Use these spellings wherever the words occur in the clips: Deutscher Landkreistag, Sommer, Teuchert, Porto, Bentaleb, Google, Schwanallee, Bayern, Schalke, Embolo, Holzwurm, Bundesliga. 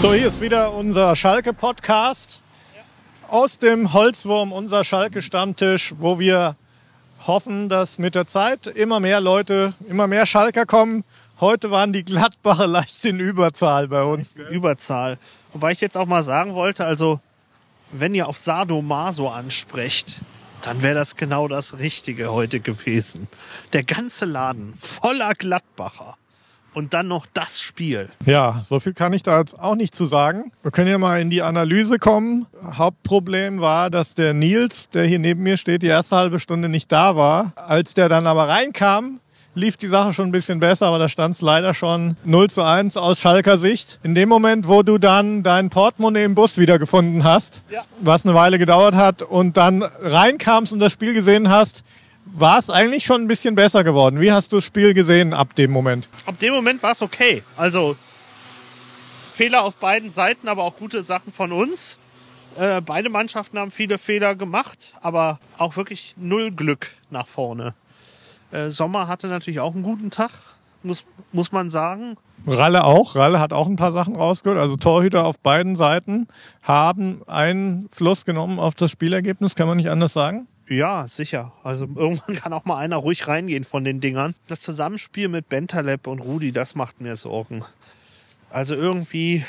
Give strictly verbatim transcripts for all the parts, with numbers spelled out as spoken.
So, hier ist wieder unser Schalke-Podcast aus dem Holzwurm, unser Schalke-Stammtisch, wo wir hoffen, dass mit der Zeit immer mehr Leute, immer mehr Schalker kommen. Heute waren die Gladbacher leicht in Überzahl bei uns. Überzahl. Wobei ich jetzt auch mal sagen wollte, also wenn ihr auf Sadomaso ansprecht, dann wäre das genau das Richtige heute gewesen. Der ganze Laden voller Gladbacher. Und dann noch das Spiel. Ja, so viel kann ich da jetzt auch nicht zu sagen. Wir können ja mal in die Analyse kommen. Hauptproblem war, dass der Nils, der hier neben mir steht, die erste halbe Stunde nicht da war. Als der dann aber reinkam, lief die Sache schon ein bisschen besser, aber da stand es leider schon null zu eins aus Schalker Sicht. In dem Moment, wo du dann dein Portemonnaie im Bus wiedergefunden hast, ja, was eine Weile gedauert hat, und dann reinkamst und das Spiel gesehen hast, war es eigentlich schon ein bisschen besser geworden. Wie hast du das Spiel gesehen ab dem Moment? Ab dem Moment war es okay. Also Fehler auf beiden Seiten, aber auch gute Sachen von uns. Äh, beide Mannschaften haben viele Fehler gemacht, aber auch wirklich null Glück nach vorne. Äh, Sommer hatte natürlich auch einen guten Tag, muss, muss man sagen. Ralle auch. Ralle hat auch ein paar Sachen rausgeholt. Also Torhüter auf beiden Seiten haben Einfluss genommen auf das Spielergebnis, kann man nicht anders sagen. Ja, sicher. Also irgendwann kann auch mal einer ruhig reingehen von den Dingern. Das Zusammenspiel mit Bentaleb und Rudi, das macht mir Sorgen. Also irgendwie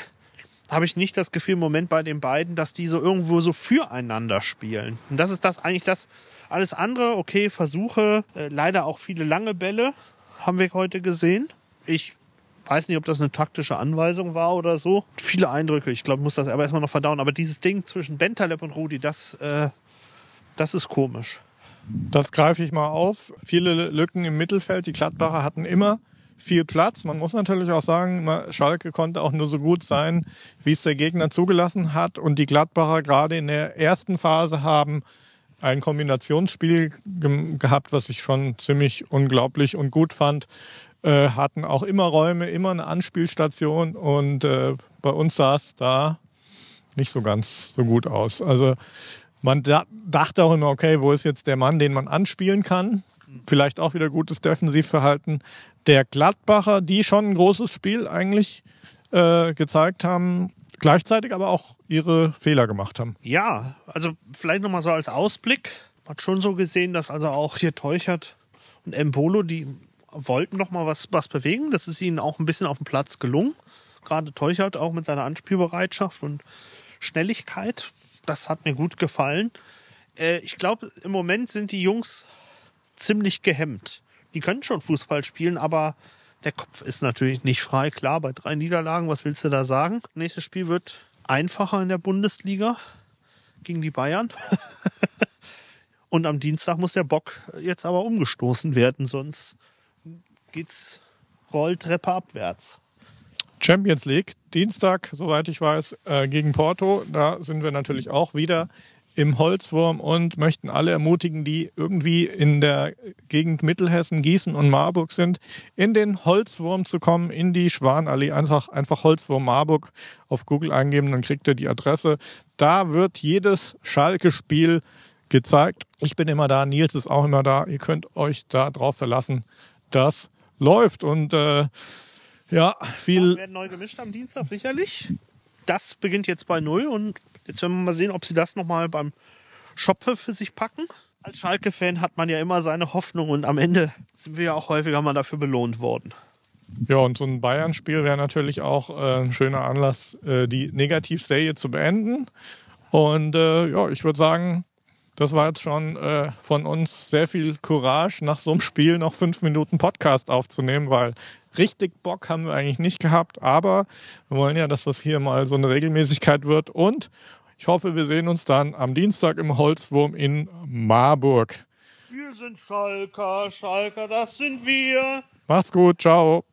habe ich nicht das Gefühl im Moment bei den beiden, dass die so irgendwo so füreinander spielen. Und das ist das eigentlich das. Alles andere, okay, Versuche, äh, leider auch viele lange Bälle haben wir heute gesehen. Ich weiß nicht, ob das eine taktische Anweisung war oder so. Viele Eindrücke, ich glaube, muss das aber erstmal noch verdauen. Aber dieses Ding zwischen Bentaleb und Rudi, das... Äh, Das ist komisch. Das greife ich mal auf. Viele Lücken im Mittelfeld. Die Gladbacher hatten immer viel Platz. Man muss natürlich auch sagen, Schalke konnte auch nur so gut sein, wie es der Gegner zugelassen hat. Und die Gladbacher gerade in der ersten Phase haben ein Kombinationsspiel ge- gehabt, was ich schon ziemlich unglaublich und gut fand. Äh, hatten auch immer Räume, immer eine Anspielstation. Und äh, bei uns sah es da nicht so ganz so gut aus. Also man dachte auch immer, okay, wo ist jetzt der Mann, den man anspielen kann? Vielleicht auch wieder gutes Defensivverhalten der Gladbacher, die schon ein großes Spiel eigentlich äh, gezeigt haben, gleichzeitig aber auch ihre Fehler gemacht haben. Ja, also vielleicht nochmal so als Ausblick. Man hat schon so gesehen, dass also auch hier Teuchert und Embolo, die wollten nochmal was, was bewegen. Das ist ihnen auch ein bisschen auf dem Platz gelungen. Gerade Teuchert auch mit seiner Anspielbereitschaft und Schnelligkeit. Das hat mir gut gefallen. Äh, ich glaube, im Moment sind die Jungs ziemlich gehemmt. Die können schon Fußball spielen, aber der Kopf ist natürlich nicht frei. Klar, bei drei Niederlagen, was willst du da sagen? Nächstes Spiel wird einfacher in der Bundesliga gegen die Bayern. Und am Dienstag muss der Bock jetzt aber umgestoßen werden, sonst geht's Rolltreppe abwärts. Champions League, Dienstag, soweit ich weiß, äh, gegen Porto. Da sind wir natürlich auch wieder im Holzwurm und möchten alle ermutigen, die irgendwie in der Gegend Mittelhessen, Gießen und Marburg sind, in den Holzwurm zu kommen, in die Schwanallee. Einfach, einfach Holzwurm Marburg auf Google eingeben, dann kriegt ihr die Adresse. Da wird jedes Schalke-Spiel gezeigt. Ich bin immer da, Nils ist auch immer da. Ihr könnt euch da drauf verlassen. Das läuft und... Äh, Ja, viel. Wir werden neu gemischt am Dienstag, sicherlich. Das beginnt jetzt bei Null und jetzt werden wir mal sehen, ob sie das nochmal beim Schopfe für sich packen. Als Schalke-Fan hat man ja immer seine Hoffnung und am Ende sind wir ja auch häufiger mal dafür belohnt worden. Ja, und so ein Bayern-Spiel wäre natürlich auch äh, ein schöner Anlass, äh, die Negativserie zu beenden. Und äh, ja, ich würde sagen, das war jetzt schon äh, von uns sehr viel Courage, nach so einem Spiel noch fünf Minuten Podcast aufzunehmen, weil... richtig Bock haben wir eigentlich nicht gehabt, aber wir wollen ja, dass das hier mal so eine Regelmäßigkeit wird und ich hoffe, wir sehen uns dann am Dienstag im Holzwurm in Marburg. Wir sind Schalker, Schalker, das sind wir. Macht's gut, ciao.